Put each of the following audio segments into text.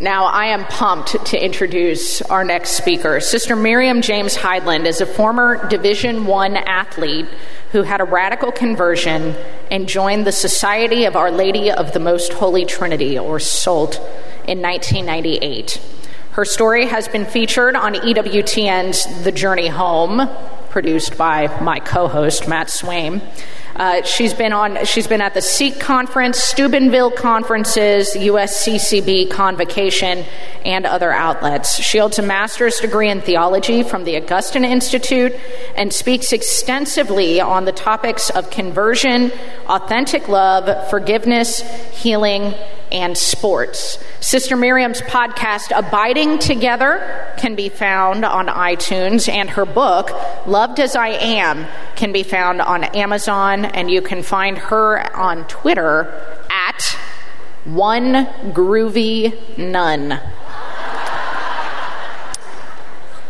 Now, I am pumped to introduce our next speaker. Sister Miriam James Heidland is a former Division I athlete who had a radical conversion and joined the Society of Our Lady of the Most Holy Trinity, or SOLT, in 1998. Her story has been featured on EWTN's The Journey Home, produced by my co-host, Matt Swaim. She's been at the SEEK Conference, Steubenville Conferences, USCCB Convocation, and other outlets. She holds a master's degree in theology from the Augustine Institute and speaks extensively on the topics of conversion, authentic love, forgiveness, healing, and sports. Sister Miriam's podcast, Abiding Together, can be found on iTunes, and her book, Loved as I Am, can be found on Amazon, and you can find her on Twitter at One Groovy Nun.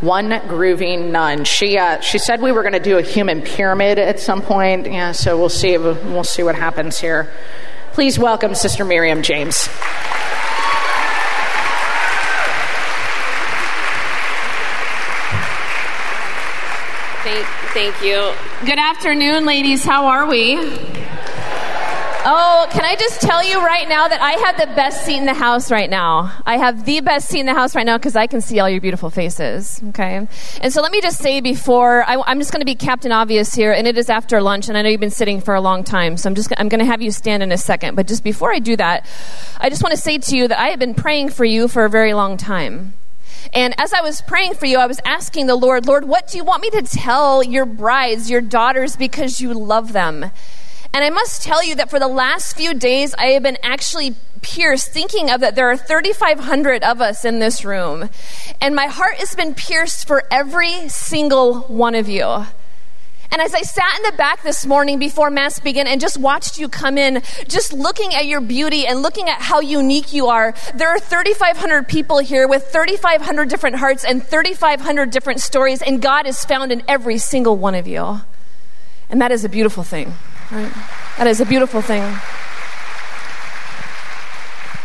One Groovy Nun. She said we were going to do a human pyramid at some point. Yeah, so we'll see what happens here. Please welcome Sister Miriam James. Thank you. Good afternoon, ladies. How are we? Oh, can I just tell you right now that I have the best seat in the house right now. I have the best seat in the house right now because I can see all your beautiful faces, okay? And so let me just say before, I'm just going to be Captain Obvious here, and it is after lunch, and I know you've been sitting for a long time, so I'm going to have you stand in a second. But just before I do that, I just want to say to you that I have been praying for you for a very long time. And as I was praying for you, I was asking the Lord, Lord, what do you want me to tell your brides, your daughters, because you love them? And I must tell you that for the last few days, I have been actually pierced thinking of that there are 3,500 of us in this room. And my heart has been pierced for every single one of you. And as I sat in the back this morning before Mass began and just watched you come in, just looking at your beauty and looking at how unique you are, there are 3,500 people here with 3,500 different hearts and 3,500 different stories, and God is found in every single one of you. And that is a beautiful thing. Right. That is a beautiful thing.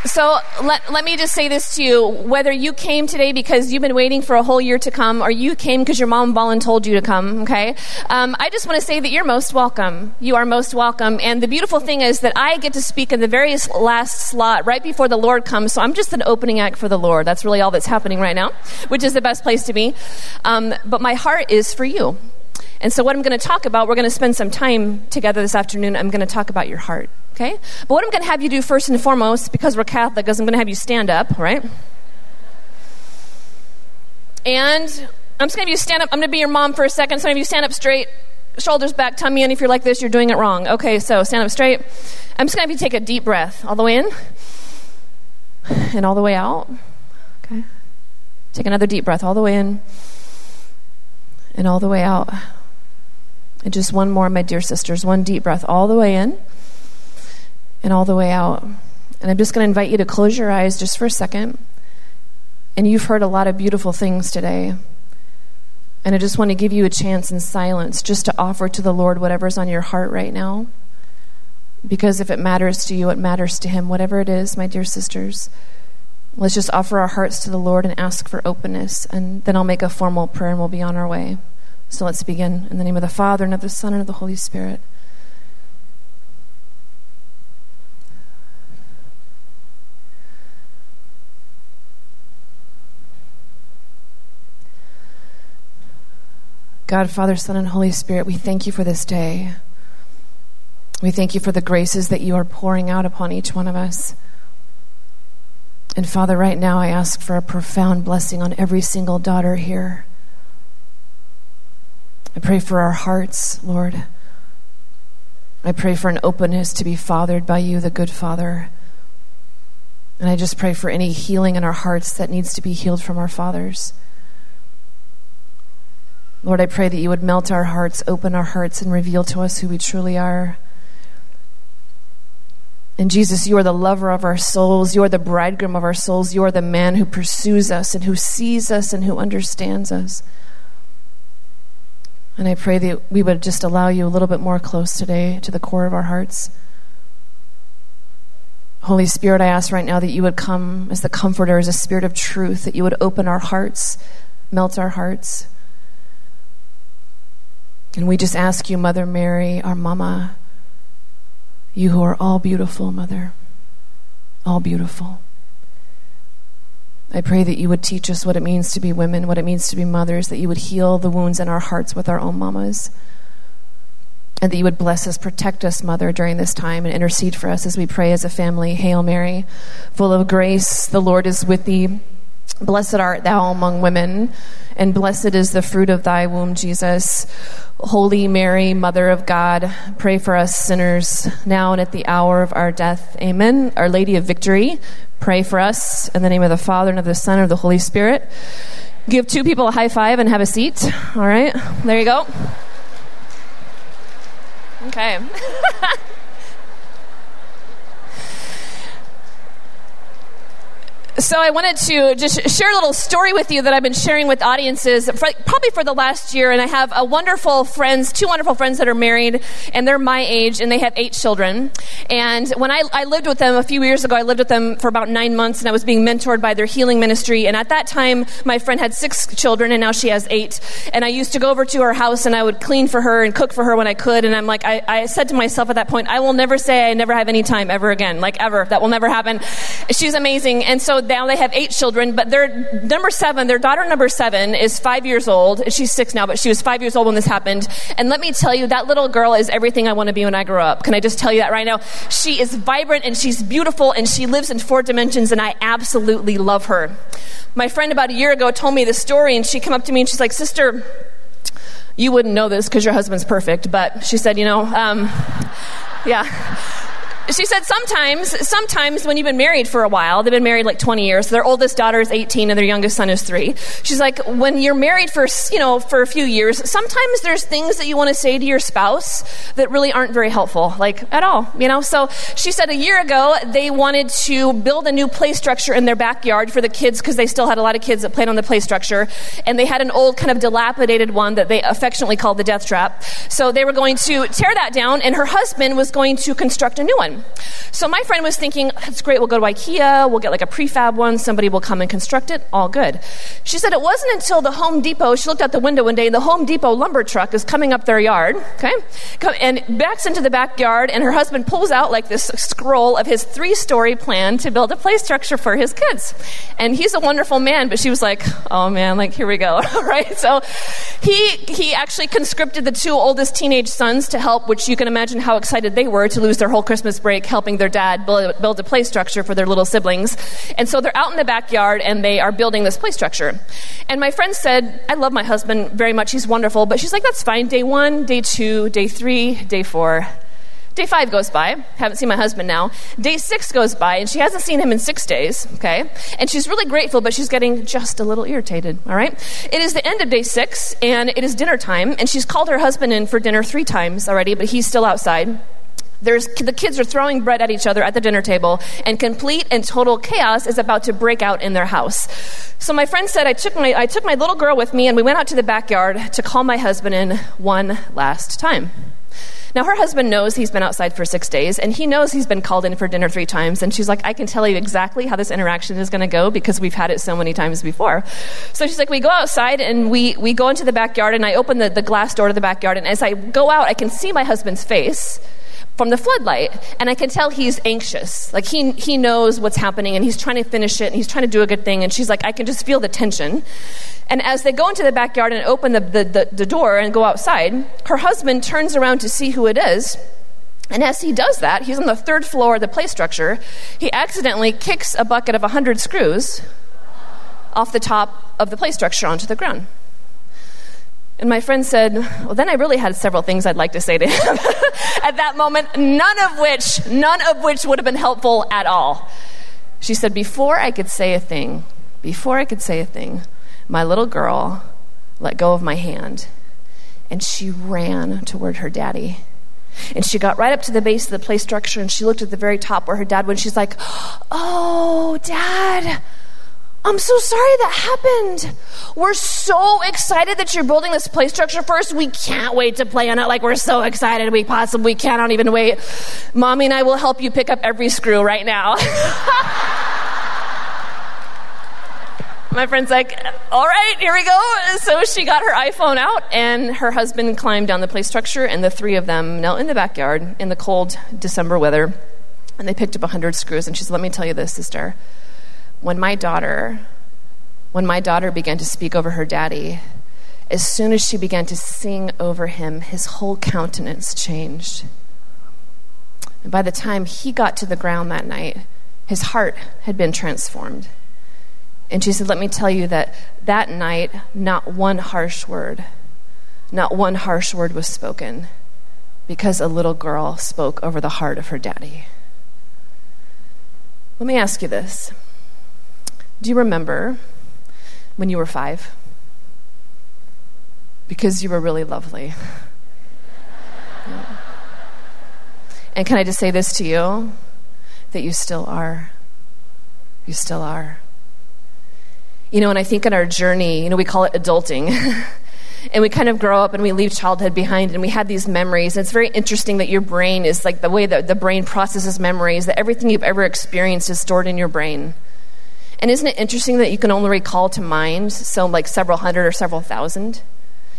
So let me just say this to you. Whether you came today because you've been waiting for a whole year to come, or you came because your mom volunteered you to come, okay? I just want to say that you're most welcome. You are most welcome. And the beautiful thing is that I get to speak in the very last slot right before the Lord comes. So I'm just an opening act for the Lord. That's really all that's happening right now, which is the best place to be. But my heart is for you. And so what I'm going to talk about, we're going to spend some time together this afternoon. I'm going to talk about your heart, okay? But what I'm going to have you do first and foremost, because we're Catholic, is I'm going to have you stand up, right? And I'm just going to have you stand up. I'm going to be your mom for a second. Some of you stand up straight, shoulders back, tummy in. If you're like this, you're doing it wrong. Okay, so stand up straight. I'm just going to have you take a deep breath all the way in and all the way out, okay? Take another deep breath all the way in and all the way out. And just one more, my dear sisters, one deep breath all the way in and all the way out. And I'm just going to invite you to close your eyes just for a second. And you've heard a lot of beautiful things today. And I just want to give you a chance in silence just to offer to the Lord whatever's on your heart right now. Because if it matters to you, it matters to Him. Whatever it is, my dear sisters, let's just offer our hearts to the Lord and ask for openness. And then I'll make a formal prayer and we'll be on our way. So let's begin. In the name of the Father, and of the Son, and of the Holy Spirit. God, Father, Son, and Holy Spirit, we thank you for this day. We thank you for the graces that you are pouring out upon each one of us. And Father, right now I ask for a profound blessing on every single daughter here. I pray for our hearts, Lord. I pray for an openness to be fathered by you, the good Father. And I just pray for any healing in our hearts that needs to be healed from our fathers. Lord, I pray that you would melt our hearts, open our hearts, and reveal to us who we truly are. And Jesus, you are the lover of our souls. You are the bridegroom of our souls. You are the man who pursues us and who sees us and who understands us. And I pray that we would just allow you a little bit more close today to the core of our hearts. Holy Spirit, I ask right now that you would come as the comforter, as a spirit of truth, that you would open our hearts, melt our hearts. And we just ask you, Mother Mary, our mama, you who are all beautiful, Mother, all beautiful. I pray that you would teach us what it means to be women, what it means to be mothers, that you would heal the wounds in our hearts with our own mamas, and that you would bless us, protect us, Mother, during this time, and intercede for us as we pray as a family. Hail Mary, full of grace, the Lord is with thee. Blessed art thou among women, and blessed is the fruit of thy womb, Jesus. Holy Mary, Mother of God, pray for us sinners, now and at the hour of our death. Amen. Our Lady of Victory, pray for us. In the name of the Father, and of the Son, and of the Holy Spirit. Give two people a high five and have a seat. All right. There you go. Okay. So I wanted to just share a little story with you that I've been sharing with audiences probably for the last year. And I have two wonderful friends that are married, and they're my age, and they have 8 children. And when I lived with them a few years ago, I lived with them for about 9 months, and I was being mentored by their healing ministry. And at that time, my friend had 6 children, and now she has 8. And I used to go over to her house, and I would clean for her and cook for her when I could. And I'm like, I said to myself at that point, I will never say I never have any time ever again, like ever. That will never happen. She's amazing. And so now they have 8 children, but their daughter number 7 is 5 years old. She's 6 now, but she was 5 years old when this happened. And let me tell you, that little girl is everything I want to be when I grow up. Can I just tell you that right now? She is vibrant, and she's beautiful, and she lives in 4 dimensions, and I absolutely love her. My friend about a year ago told me this story, and she came up to me and she's like, "Sister, you wouldn't know this because your husband's perfect," but she said, she said, sometimes when you've been married for a while, they've been married like 20 years, their oldest daughter is 18 and their youngest son is 3. She's like, when you're married for a few years, sometimes there's things that you want to say to your spouse that really aren't very helpful, like at all, So she said a year ago, they wanted to build a new play structure in their backyard for the kids because they still had a lot of kids that played on the play structure. And they had an old kind of dilapidated one that they affectionately called the death trap. So they were going to tear that down, and her husband was going to construct a new one. So my friend was thinking, that's great, we'll go to IKEA, we'll get like a prefab one, somebody will come and construct it, all good. She said it wasn't until the Home Depot, she looked out the window one day, the Home Depot lumber truck is coming up their yard, and backs into the backyard, and her husband pulls out like this scroll of his 3-story plan to build a play structure for his kids. And he's a wonderful man, but she was like, oh man, like here we go, right? So he actually conscripted the 2 oldest teenage sons to help, which you can imagine how excited they were to lose their whole Christmas break helping their dad build a play structure for their little siblings. And so they're out in the backyard and they are building this play structure. And my friend said, I love my husband very much, he's wonderful, but she's like, that's fine. Day 1, day 2, day 3, day 4. Day 5 goes by, haven't seen my husband now. Day 6 goes by, and she hasn't seen him in 6 days, okay? And she's really grateful, but she's getting just a little irritated, all right? It is the end of day 6, and it is dinner time, and she's called her husband in for dinner 3 times already, but he's still outside. The kids are throwing bread at each other at the dinner table, and complete and total chaos is about to break out in their house. So my friend said, I took my little girl with me, and we went out to the backyard to call my husband in one last time. Now, her husband knows he's been outside for 6 days, and he knows he's been called in for dinner 3 times, and she's like, I can tell you exactly how this interaction is going to go because we've had it so many times before. So she's like, we go outside, and we go into the backyard, and I open the glass door to the backyard, and as I go out, I can see my husband's face from the floodlight, and I can tell he's anxious. Like he knows what's happening, and he's trying to finish it, and he's trying to do a good thing. And she's like, I can just feel the tension. And as they go into the backyard and open the door and go outside, her husband turns around to see who it is. And as he does that, he's on the 3rd floor of the play structure. He accidentally kicks a bucket of 100 screws off the top of the play structure onto the ground. And my friend said, well, then I really had several things I'd like to say to him at that moment, none of which would have been helpful at all. She said, before I could say a thing, my little girl let go of my hand, and she ran toward her daddy. And she got right up to the base of the play structure, and she looked at the very top where her dad went. She's like, oh, Dad, I'm so sorry that happened. We're so excited that you're building this play structure for us. We can't wait to play on it. Like, we're so excited. We possibly cannot even wait. Mommy and I will help you pick up every screw right now. My friend's like, all right, here we go. So she got her iPhone out, and her husband climbed down the play structure, and the three of them knelt in the backyard in the cold December weather, and they picked up 100 screws. And she said, let me tell you this, sister. When my daughter began to speak over her daddy, as soon as she began to sing over him, his whole countenance changed. And by the time he got to the ground that night, his heart had been transformed. And she said, let me tell you that night, not one harsh word was spoken, because a little girl spoke over the heart of her daddy. Let me ask you this. Do you remember when you were 5? Because you were really lovely. Yeah. And can I just say this to you? That you still are. You still are. You know, and I think in our journey, we call it adulting. And we kind of grow up and we leave childhood behind, and we have these memories. And it's very interesting that your brain is like the way that the brain processes memories, that everything you've ever experienced is stored in your brain. And isn't it interesting that you can only recall to mind so like several hundred or several thousand?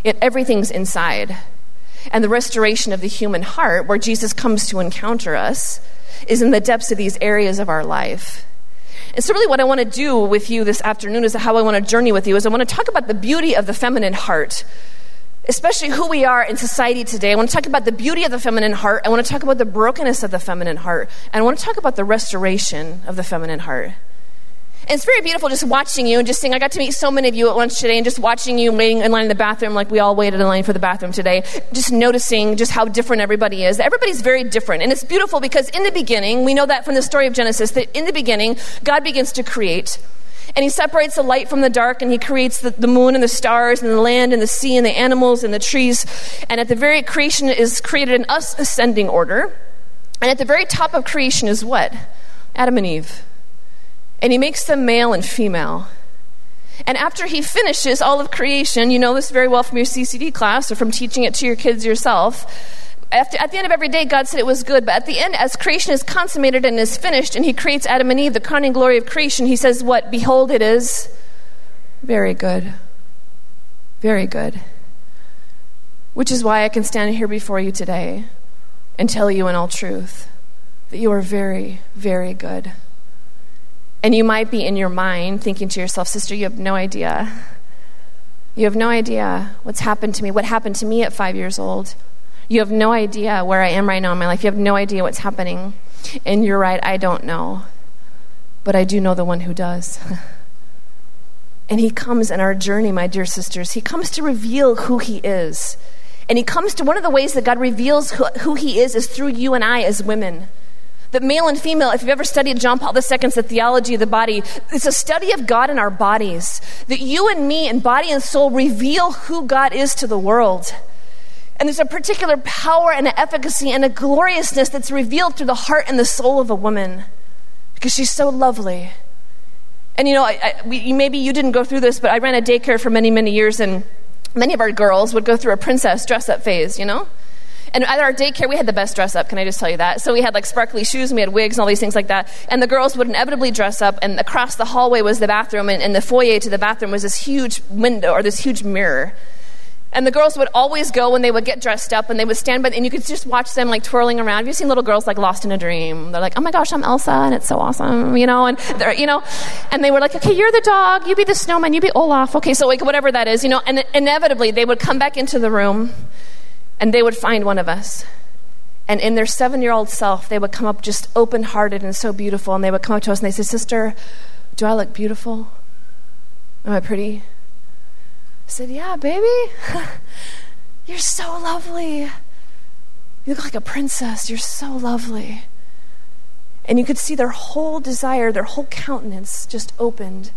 Yet everything's inside. And the restoration of the human heart, where Jesus comes to encounter us, is in the depths of these areas of our life. And so really what I want to do with you this afternoon is how I want to journey with you is I want to talk about the beauty of the feminine heart, especially who we are in society today. I want to talk about the beauty of the feminine heart. I want to talk about the brokenness of the feminine heart. And I want to talk about the restoration of the feminine heart. And it's very beautiful just watching you and just seeing. I got to meet so many of you at lunch today, and just watching you waiting in line in the bathroom, like we all waited in line for the bathroom today, just noticing just how different everybody is. Everybody's very different. And it's beautiful because in the beginning, we know that from the story of Genesis, that in the beginning, God begins to create. And he separates the light from the dark, and he creates the moon and the stars and the land and the sea and the animals and the trees. And at the very creation is created in us ascending order. And at the very top of creation is what? Adam and Eve. And he makes them male and female. And after he finishes all of creation, you know this very well from your CCD class or from teaching it to your kids yourself. At the end of every day, God said it was good. But at the end, as creation is consummated and is finished, and he creates Adam and Eve, the crowning glory of creation, he says what? Behold, it is very good. Very good. Which is why I can stand here before you today and tell you in all truth that you are very, very good. And you might be in your mind thinking to yourself, sister, you have no idea. You have no idea what's happened to me, what happened to me at 5 years old. You have no idea where I am right now in my life. You have no idea what's happening. And you're right, I don't know. But I do know the one who does. And he comes in our journey, my dear sisters. He comes to reveal who he is. And he comes to one of the ways that God reveals who he is through you and I as women. That male and female, if you've ever studied John Paul II's The Theology of the Body, it's a study of God in our bodies. That you and me in body and soul reveal who God is to the world. And there's a particular power and an efficacy and a gloriousness that's revealed through the heart and the soul of a woman. Because she's so lovely. And maybe you didn't go through this, but I ran a daycare for many, many years, and many of our girls would go through a princess dress-up phase, And at our daycare, we had the best dress up, can I just tell you that? So we had like sparkly shoes, and we had wigs and all these things like that. And the girls would inevitably dress up, and across the hallway was the bathroom, and the foyer to the bathroom was this huge window or this huge mirror. And the girls would always go when they would get dressed up, and they would stand by, and you could just watch them like twirling around. Have you seen little girls like lost in a dream? They're like, oh my gosh, I'm Elsa, and it's so awesome, And they're, and they were like, okay, you're the dog, you be the snowman, you be Olaf. Okay, so like whatever that is, And inevitably they would come back into the room. And they would find one of us. And in their 7-year-old self, they would come up just open-hearted and so beautiful. And they would come up to us and they'd say, sister, do I look beautiful? Am I pretty? I said, yeah, baby. You're so lovely. You look like a princess. You're so lovely. And you could see their whole desire, their whole countenance just opened.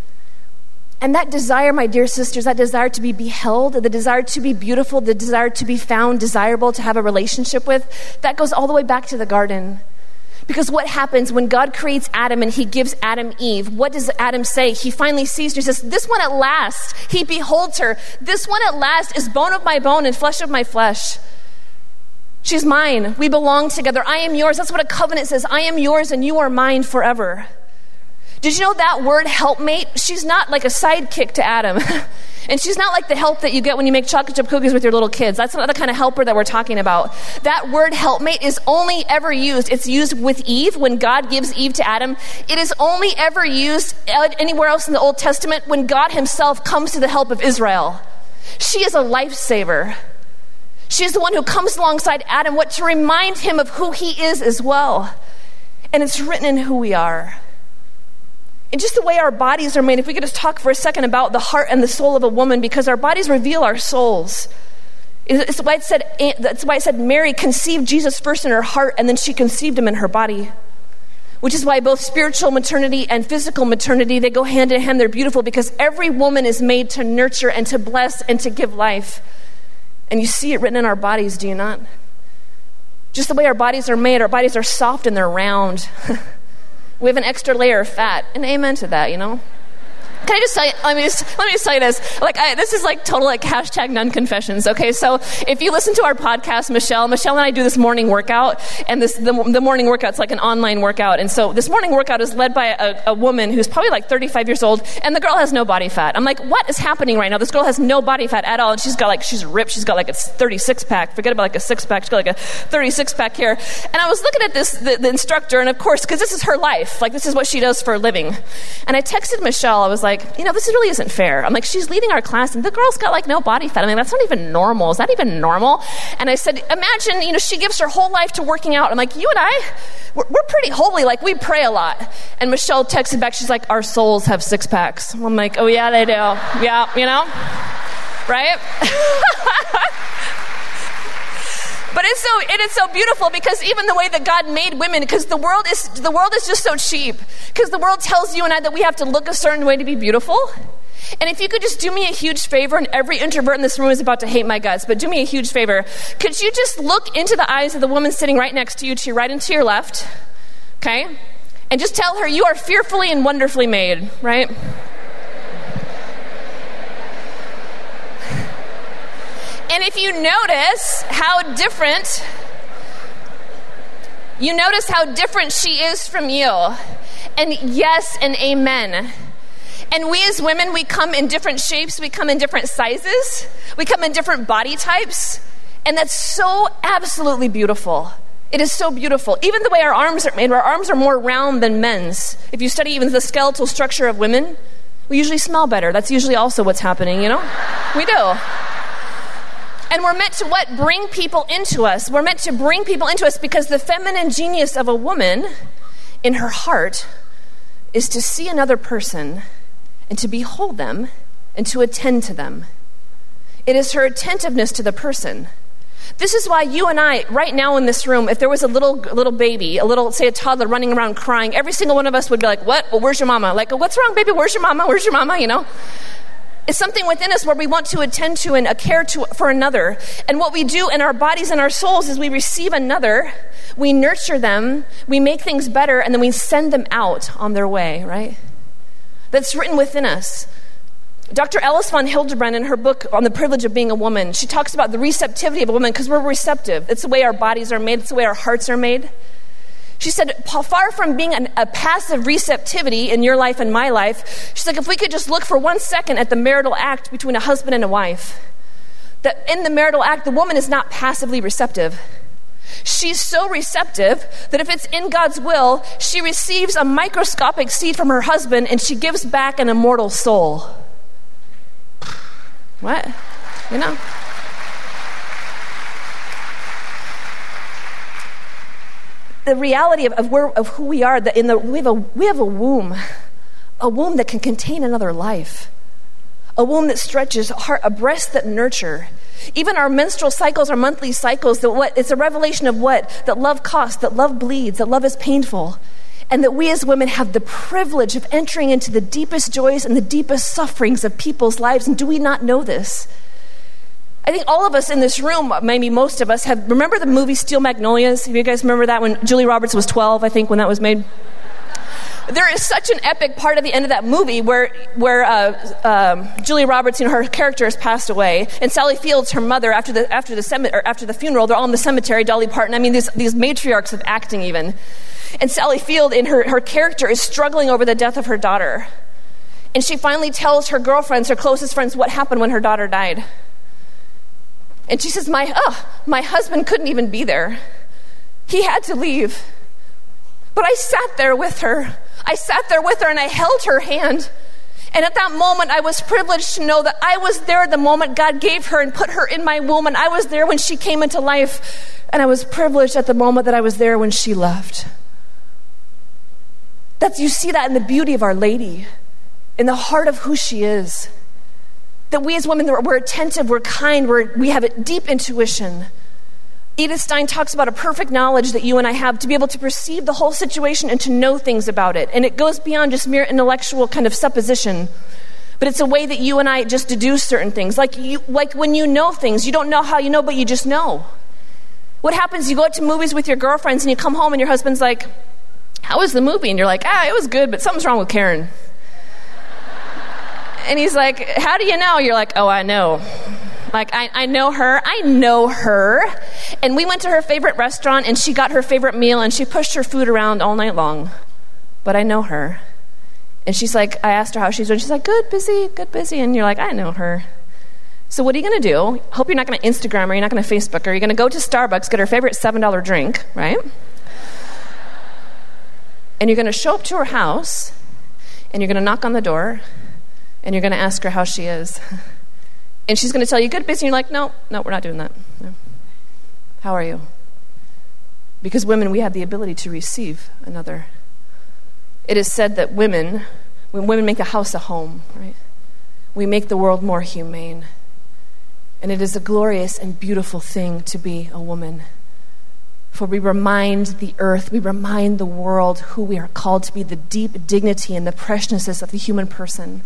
And that desire, my dear sisters, that desire to be beheld, the desire to be beautiful, the desire to be found desirable, to have a relationship with, that goes all the way back to the garden. Because what happens when God creates Adam and he gives Adam Eve? What does Adam say? He finally sees her. He says, this one at last, he beholds her. This one at last is bone of my bone and flesh of my flesh. She's mine. We belong together. I am yours. That's what a covenant says. I am yours and you are mine forever. Did you know that word helpmate? She's not like a sidekick to Adam. And she's not like the help that you get when you make chocolate chip cookies with your little kids. That's another kind of helper that we're talking about. That word helpmate is only ever used. It's used with Eve when God gives Eve to Adam. It is only ever used anywhere else in the Old Testament when God himself comes to the help of Israel. She is a lifesaver. She is the one who comes alongside Adam, what to remind him of who he is as well. And it's written in who we are. And just the way our bodies are made, if we could just talk for a second about the heart and the soul of a woman, because our bodies reveal our souls. It's why it said Mary conceived Jesus first in her heart, and then she conceived him in her body. Which is why both spiritual maternity and physical maternity, they go hand in hand. They're beautiful because every woman is made to nurture and to bless and to give life. And you see it written in our bodies, do you not? Just the way our bodies are made, our bodies are soft and they're round. We have an extra layer of fat, and amen to that, you know? Can I just tell you, let me just tell you this. This is like total hashtag nun confessions, okay? So if you listen to our podcast, Michelle and I do this morning workout, and the morning workout's like an online workout. And so this morning workout is led by a woman who's probably like 35 years old, and the girl has no body fat. I'm like, what is happening right now? This girl has no body fat at all, and she's ripped. She's got a 36-pack. Forget about a six-pack. She's got a 36-pack here. And I was looking at this, the instructor, and of course, because this is her life. This is what she does for a living. And I texted Michelle. I was like, this really isn't fair. I'm like, she's leading our class and the girl's got no body fat. That's not even normal. Is that even normal? And I said, imagine, she gives her whole life to working out. I'm like, you and I, we're pretty holy. We pray a lot. And Michelle texted back. She's like, our souls have 6-packs. I'm like, oh yeah, they do. Yeah, right? But it is so beautiful because even the way that God made women, because the world is just so cheap. Because the world tells you and I that we have to look a certain way to be beautiful. And if you could just do me a huge favor, and every introvert in this room is about to hate my guts, but do me a huge favor. Could you just look into the eyes of the woman sitting right next to you, to your right and to your left, okay? And just tell her you are fearfully and wonderfully made, right? And if you notice how different she is from you. And yes and amen. And we as women, we come in different shapes, we come in different sizes, we come in different body types. And that's so absolutely beautiful. It is so beautiful. Even the way our arms are made, our arms are more round than men's. If you study even the skeletal structure of women, we usually smell better. That's usually also what's happening, We do. And we're meant to bring people into us. We're meant to bring people into us because the feminine genius of a woman in her heart is to see another person and to behold them and to attend to them. It is her attentiveness to the person. This is why you and I, right now in this room, if there was a little baby, say a toddler running around crying, every single one of us would be like, what? Well, where's your mama? What's wrong, baby? Where's your mama? Where's your mama? It's something within us where we want to attend to and care for another. And what we do in our bodies and our souls is we receive another, we nurture them, we make things better, and then we send them out on their way, right? That's written within us. Dr. Alice von Hildebrand, in her book on the privilege of being a woman, she talks about the receptivity of a woman because we're receptive. It's the way our bodies are made. It's the way our hearts are made. She said, far from being a passive receptivity in your life and my life, she's like, if we could just look for 1 second at the marital act between a husband and a wife, that in the marital act, the woman is not passively receptive. She's so receptive that if it's in God's will, she receives a microscopic seed from her husband and she gives back an immortal soul. What? The reality of who we are, that we have a womb. A womb that can contain another life. A womb that stretches, a breast that nurture. Even our menstrual cycles, our monthly cycles, it's a revelation of that love costs, that love bleeds, that love is painful. And that we as women have the privilege of entering into the deepest joys and the deepest sufferings of people's lives. And do we not know this? I think all of us in this room, maybe most of us, have remember the movie Steel Magnolias? If you guys remember that, when Julie Roberts was 12, I think, when that was made. There is such an epic part at the end of that movie where Julie Roberts, her character, has passed away, and Sally Fields, her mother, after the funeral, they're all in the cemetery. Dolly Parton, I mean, these matriarchs of acting even, and Sally Field in her character is struggling over the death of her daughter, and she finally tells her girlfriends, her closest friends, what happened when her daughter died, and she says, "My husband couldn't even be there; he had to leave." But I sat there with her. I sat there with her and I held her hand. And at that moment, I was privileged to know that I was there at the moment God gave her and put her in my womb. And I was there when she came into life. And I was privileged at the moment that I was there when she left. You see that in the beauty of Our Lady, in the heart of who she is. That we as women, we're attentive, we're kind, we have a deep intuition. Edith Stein talks about a perfect knowledge that you and I have to be able to perceive the whole situation and to know things about it. And it goes beyond just mere intellectual kind of supposition. But it's a way that you and I just deduce certain things. Like when you know things, you don't know how you know, but you just know. What happens, you go out to movies with your girlfriends and you come home and your husband's like, "How was the movie?" And you're like, "It was good, but something's wrong with Karen." And he's like, "How do you know?" You're like, "Oh, I know. Like, I know her. And we went to her favorite restaurant, and she got her favorite meal, and she pushed her food around all night long. But I know her." And she's like, I asked her how she's doing. She's like, good, busy. And you're like, I know her. So what are you going to do? Hope you're not going to Instagram her. You're not going to Facebook her. You're going to go to Starbucks, get her favorite $7 drink, right? And you're going to show up to her house, and you're going to knock on the door, and you're going to ask her how she is. And she's going to tell you, good, busy. And you're like, no, we're not doing that. No. How are you? Because women, we have the ability to receive another. It is said that when women make the house a home, right, we make the world more humane. And it is a glorious and beautiful thing to be a woman. For we remind the earth, we remind the world who we are called to be, the deep dignity and the preciousness of the human person.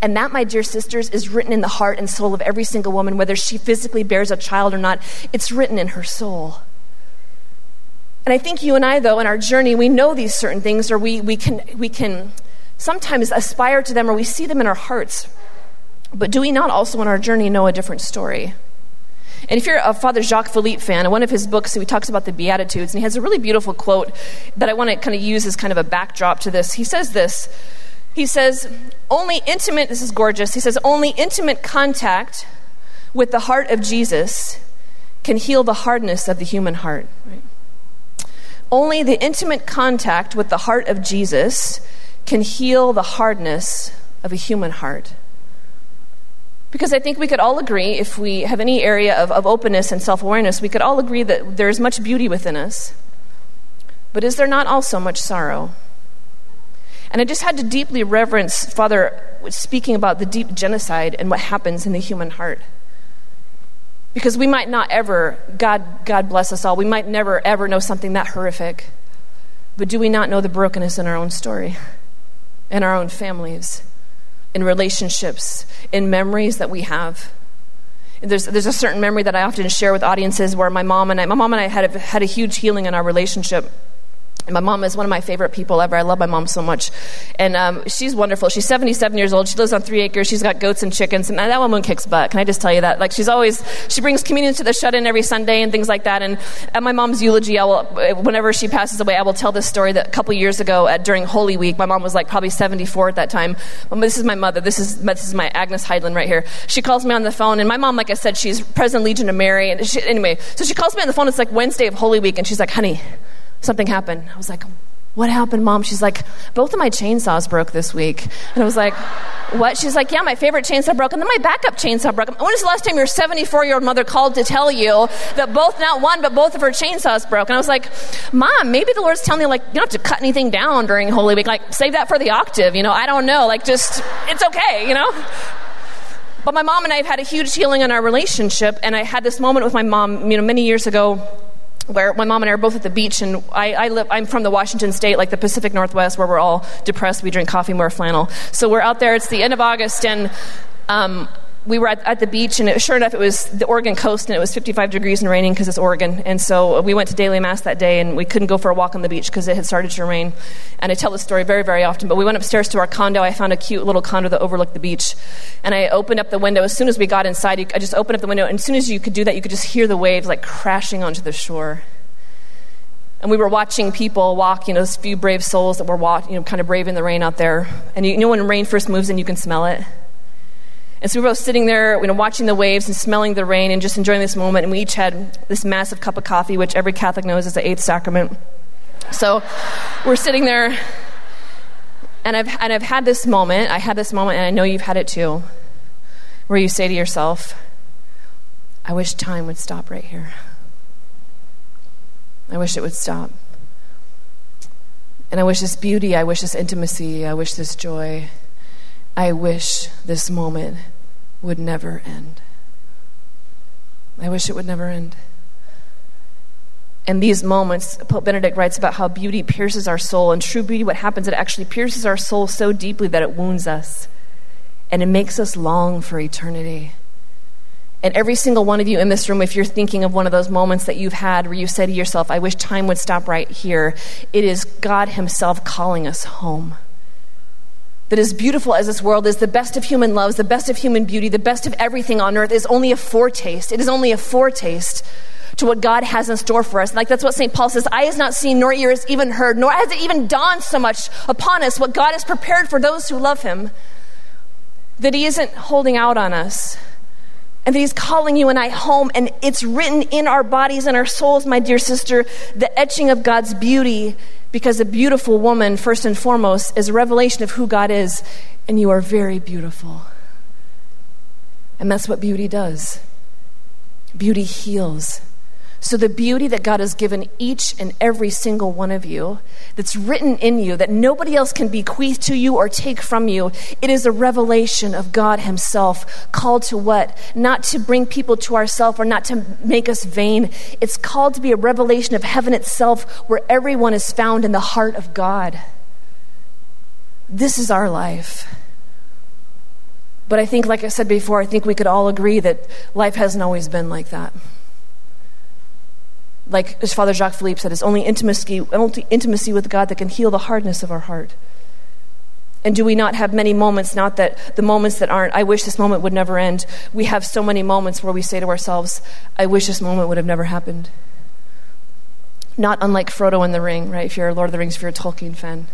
And that, my dear sisters, is written in the heart and soul of every single woman, whether she physically bears a child or not. It's written in her soul. And I think you and I, though, in our journey, we know these certain things, or we can sometimes aspire to them, or we see them in our hearts. But do we not also in our journey know a different story? And if you're a Father Jacques Philippe fan, in one of his books, he talks about the Beatitudes, and he has a really beautiful quote that I want to kind of use as kind of a backdrop to this. He says this. He says, this is gorgeous. He says, only intimate contact with the heart of Jesus can heal the hardness of the human heart. Right? Only the intimate contact with the heart of Jesus can heal the hardness of a human heart. Because I think we could all agree, if we have any area of openness and self-awareness, we could all agree that there is much beauty within us. But is there not also much sorrow? And I just had to deeply reverence Father speaking about the deep genocide and what happens in the human heart. Because we might not ever, God bless us all, we might never ever know something that horrific. But do we not know the brokenness in our own story, in our own families, in relationships, in memories that we have? There's a certain memory that I often share with audiences where my mom and I had a huge healing in our relationship. And my mom is one of my favorite people ever. I love my mom so much. And she's wonderful. She's 77 years old. She lives on 3 acres. She's got goats and chickens. And that woman kicks butt. Can I just tell you that? Like, she brings communions to the shut-in every Sunday and things like that. And at my mom's eulogy, whenever she passes away, I will tell this story that a couple years ago during Holy Week, my mom was like probably 74 at that time. This is my mother. This is my Agnes Heidland right here. She calls me on the phone. And my mom, like I said, she's President of Legion of Mary. And so she calls me on the phone. It's like Wednesday of Holy Week. And she's like, honey, something happened. I was like, what happened, Mom? She's like, both of my chainsaws broke this week. And I was like, what? She's like, yeah, my favorite chainsaw broke, and then my backup chainsaw broke. When is the last time your 74-year-old mother called to tell you that not one, but both of her chainsaws broke? And I was like, Mom, maybe the Lord's telling you, like, you don't have to cut anything down during Holy Week. Like, save that for the octave, I don't know. Like, just, it's okay, But my mom and I have had a huge healing in our relationship, and I had this moment with my mom, many years ago, where my mom and I are both at the beach, and I'm from the Washington state, like the Pacific Northwest, where we're all depressed, we drink coffee and wear flannel. So we're out there, it's the end of August, and we were at the beach, and sure enough, it was the Oregon coast, and it was 55 degrees and raining because it's Oregon. And so we went to daily mass that day, and we couldn't go for a walk on the beach because it had started to rain. And I tell this story very, very often, but we went upstairs to our condo. I found a cute little condo that overlooked the beach. And I opened up the window. As soon as we got inside, I just opened up the window, and as soon as you could do that, you could just hear the waves like crashing onto the shore. And we were watching people walk, you know, those few brave souls that were kind of brave in the rain out there. And you know when rain first moves in, you can smell it. And so we were both sitting there, you know, watching the waves and smelling the rain and just enjoying this moment. And we each had this massive cup of coffee, which every Catholic knows is the eighth sacrament. So we're sitting there, and I've had this moment. I had this moment, and I know you've had it too, where you say to yourself, "I wish time would stop right here. I wish it would stop. And I wish this beauty. I wish this intimacy. I wish this joy. I wish this moment would never end. I wish it would never end." And these moments, Pope Benedict writes about how beauty pierces our soul. And true beauty, what happens, it actually pierces our soul so deeply that it wounds us. And it makes us long for eternity. And every single one of you in this room, if you're thinking of one of those moments that you've had where you said to yourself, "I wish time would stop right here," it is God Himself calling us home. That as beautiful as this world is, the best of human loves, the best of human beauty, the best of everything on earth is only a foretaste. It is only a foretaste to what God has in store for us. Like that's what St. Paul says, "Eye has not seen, nor ear has even heard, nor has it even dawned so much upon us what God has prepared for those who love Him." That He isn't holding out on us. And that He's calling you and I home. And it's written in our bodies and our souls, my dear sister, the etching of God's beauty. Because a beautiful woman, first and foremost, is a revelation of who God is, and you are very beautiful. And that's what beauty does. Beauty heals. So the beauty that God has given each and every single one of you, that's written in you, that nobody else can bequeath to you or take from you, it is a revelation of God Himself, called to what? Not to bring people to ourselves or not to make us vain. It's called to be a revelation of heaven itself, where everyone is found in the heart of God. This is our life. But I think, like I said before, I think we could all agree that life hasn't always been like that. Like as Father Jacques Philippe said, it's only intimacy with God that can heal the hardness of our heart. And do we not have many moments, not that the moments that aren't, "I wish this moment would never end." We have so many moments where we say to ourselves, "I wish this moment would have never happened." Not unlike Frodo in the Ring, right? If you're a Lord of the Rings, if you're a Tolkien fan.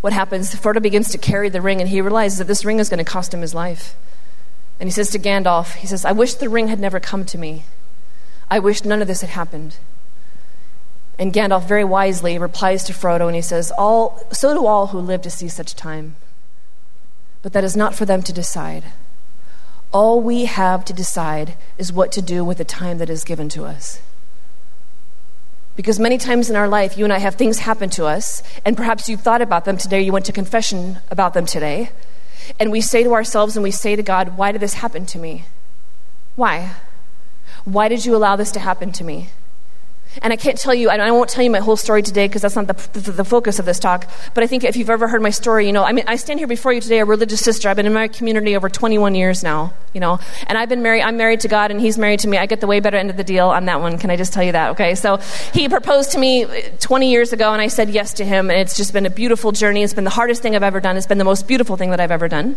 What happens? Frodo begins to carry the ring, and he realizes that this ring is going to cost him his life. And he says to Gandalf, he says, "I wish the ring had never come to me. I wish none of this had happened." And Gandalf very wisely replies to Frodo, and he says, "So do all who live to see such time. But that is not for them to decide. All we have to decide is what to do with the time that is given to us." Because many times in our life, you and I have things happen to us, and perhaps you thought about them today, you went to confession about them today, and we say to ourselves and we say to God, "Why did this happen to me? Why? Why did you allow this to happen to me?" And I can't tell you, and I won't tell you my whole story today because that's not the focus of this talk, but I think if you've ever heard my story, you know, I mean, I stand here before you today, a religious sister. I've been in my community over 21 years now, you know, and I'm married to God, and He's married to me. I get the way better end of the deal on that one. Can I just tell you that? Okay, so He proposed to me 20 years ago, and I said yes to Him, and it's just been a beautiful journey. It's been the hardest thing I've ever done. It's been the most beautiful thing that I've ever done.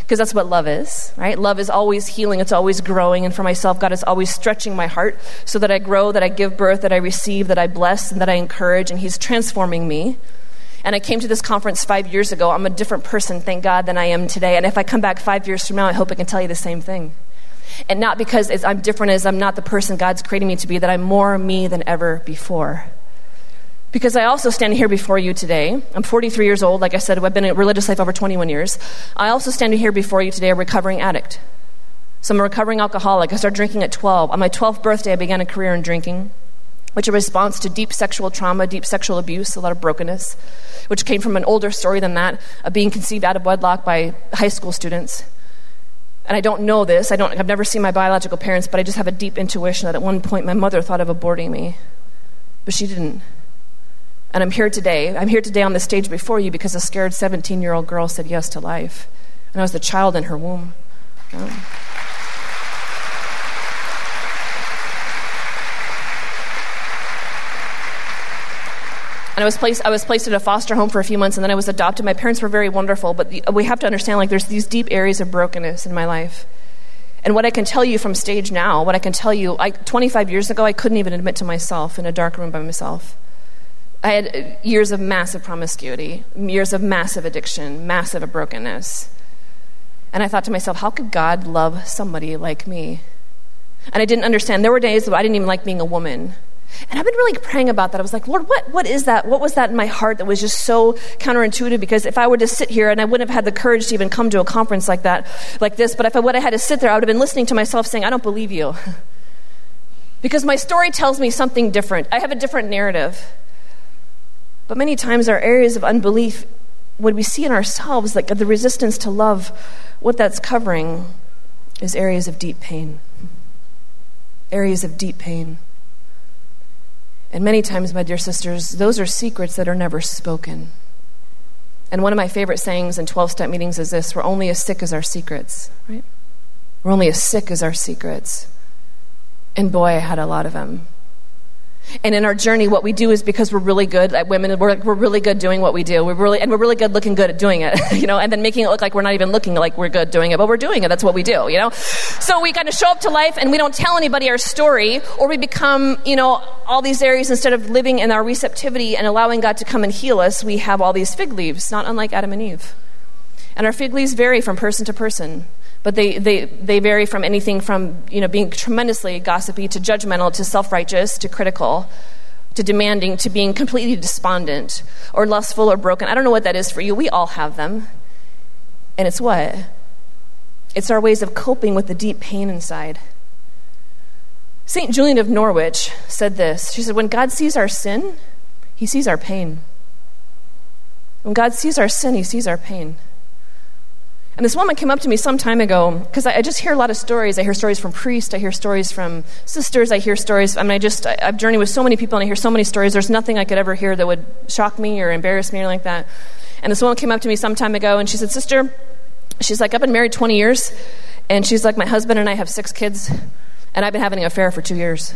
Because that's what love is, right? Love is always healing. It's always growing. And for myself, God is always stretching my heart so that I grow, that I give birth, that I receive, that I bless, and that I encourage. And He's transforming me. And I came to this conference 5 years ago. I'm a different person, thank God, than I am today. And if I come back 5 years from now, I hope I can tell you the same thing. And not because I'm different, as I'm not the person God's creating me to be, that I'm more me than ever before. Because I also stand here before you today. I'm 43 years old. Like I said, I've been in religious life over 21 years. I also stand here before you today, a recovering addict. So I'm a recovering alcoholic. I started drinking at 12. On my 12th birthday, I began a career in drinking, which is a response to deep sexual trauma, deep sexual abuse, a lot of brokenness, which came from an older story than that, of being conceived out of wedlock by high school students. And I don't know this. I've never seen my biological parents, but I just have a deep intuition that at one point my mother thought of aborting me, but she didn't. And I'm here today. I'm here today on the stage before you because a scared 17-year-old girl said yes to life. And I was the child in her womb. Yeah. And I was placed in a foster home for a few months, and then I was adopted. My parents were very wonderful, but we have to understand, like, there's these deep areas of brokenness in my life. And what I can tell you from stage now, 25 years ago, I couldn't even admit to myself in a dark room by myself. I had years of massive promiscuity, years of massive addiction, massive brokenness. And I thought to myself, how could God love somebody like me? And I didn't understand. There were days that I didn't even like being a woman. And I've been really praying about that. I was like, Lord, what is that? What was that in my heart that was just so counterintuitive? Because if I were to sit here, and I wouldn't have had the courage to even come to a conference like that, like this, but if I would have had to sit there, I would have been listening to myself saying, I don't believe you. Because my story tells me something different. I have a different narrative. But many times our areas of unbelief, what we see in ourselves, like the resistance to love, what that's covering is areas of deep pain. Areas of deep pain. And many times, my dear sisters, those are secrets that are never spoken. And one of my favorite sayings in 12-step meetings is this: we're only as sick as our secrets, right? We're only as sick as our secrets. And boy, I had a lot of them. And in our journey, what we do is, because we're really good at women, we're really good doing what we do. We're really good looking good at doing it, you know, and then making it look like we're not even looking like we're good doing it, but we're doing it. That's what we do, you know. So we kind of show up to life and we don't tell anybody our story, or we become, you know, all these areas. Instead of living in our receptivity and allowing God to come and heal us, we have all these fig leaves, not unlike Adam and Eve. And our fig leaves vary from person to person. But they vary from anything from, you know, being tremendously gossipy to judgmental to self-righteous to critical to demanding to being completely despondent or lustful or broken. I don't know what that is for you. We all have them. And it's what? It's our ways of coping with the deep pain inside. St. Julian of Norwich said this. She said, when God sees our sin, he sees our pain. When God sees our sin, he sees our pain. And this woman came up to me some time ago, because I just hear a lot of stories. I hear stories from priests. I hear stories from sisters. I hear stories. I mean, I've journeyed with so many people, and I hear so many stories. There's nothing I could ever hear that would shock me or embarrass me or like that. And this woman came up to me some time ago, and she said, Sister, she's like, I've been married 20 years. And she's like, my husband and I have 6 kids, and I've been having an affair for 2 years.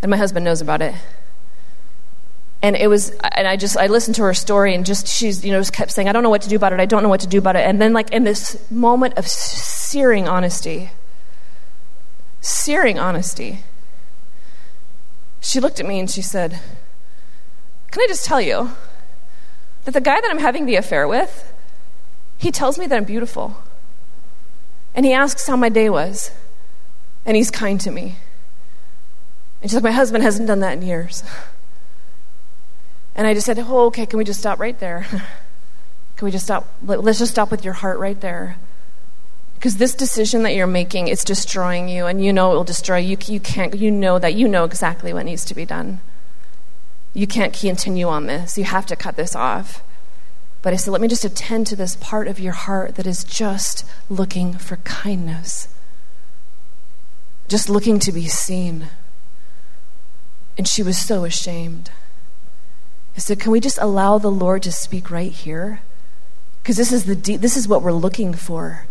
And my husband knows about it. I listened to her story, and just, she's, you know, just kept saying, I don't know what to do about it. I don't know what to do about it. And then, like, in this moment of searing honesty, she looked at me and she said, can I just tell you that the guy that I'm having the affair with, he tells me that I'm beautiful. And he asks how my day was. And he's kind to me. And she's like, my husband hasn't done that in years. And I just said, oh, okay, can we just stop right there? Can we just stop? Let's just stop with your heart right there. Because this decision that you're making, it's destroying you, and you know it will destroy you. You can't, you know that, you know exactly what needs to be done. You can't continue on this. You have to cut this off. But I said, let me just attend to this part of your heart that is just looking for kindness, just looking to be seen. And she was so ashamed. I said, can we just allow the Lord to speak right here? Because this is what we're looking for.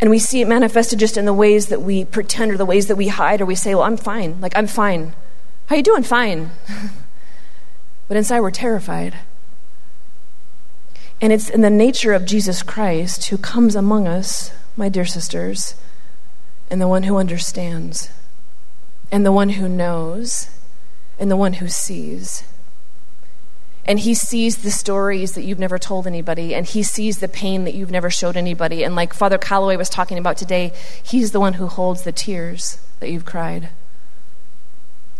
And we see it manifested just in the ways that we pretend, or the ways that we hide, or we say, well, I'm fine. Like, I'm fine. How you doing? Fine. But inside, we're terrified. And it's in the nature of Jesus Christ, who comes among us, my dear sisters, and the one who understands, and the one who knows, and the one who sees. And he sees the stories that you've never told anybody, and he sees the pain that you've never showed anybody. And like Father Calloway was talking about today, he's the one who holds the tears that you've cried.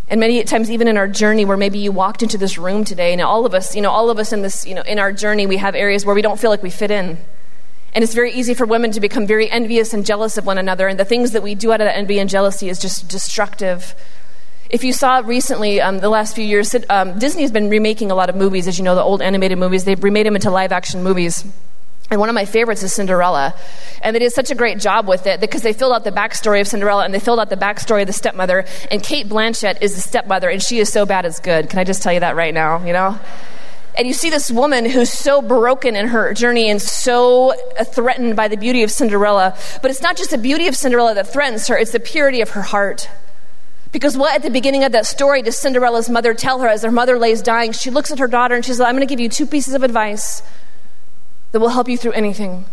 And many times, even in our journey, where maybe you walked into this room today, and all of us in this, you know, in our journey, we have areas where we don't feel like we fit in. And it's very easy for women to become very envious and jealous of one another, and the things that we do out of envy and jealousy is just destructive. If you saw recently, the last few years, Disney has been remaking a lot of movies. As you know, the old animated movies, they've remade them into live-action movies. And one of my favorites is Cinderella. And they did such a great job with it, because they filled out the backstory of Cinderella, and they filled out the backstory of the stepmother. And Kate Blanchett is the stepmother, and she is so bad it's good. Can I just tell you that right now, you know? And you see this woman who's so broken in her journey and so threatened by the beauty of Cinderella. But it's not just the beauty of Cinderella that threatens her, it's the purity of her heart. Because what at the beginning of that story does Cinderella's mother tell her as her mother lays dying? She looks at her daughter and she says, I'm going to give you two pieces of advice that will help you through anything.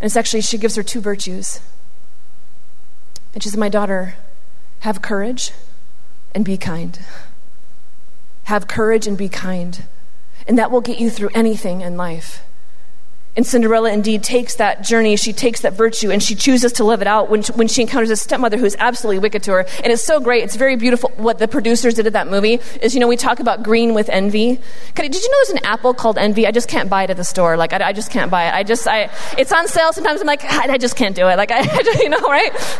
And it's actually, she gives her two virtues. And she says, my daughter, have courage and be kind. Have courage and be kind. And that will get you through anything in life. And Cinderella indeed takes that journey, she takes that virtue, and she chooses to live it out when she encounters a stepmother who's absolutely wicked to her. And it's so great, it's very beautiful. What the producers did at that movie is, we talk about green with envy. Did you know there's an apple called envy? I just can't buy it at the store. I just can't buy it. It's on sale sometimes. I'm like, I just can't do it. Right?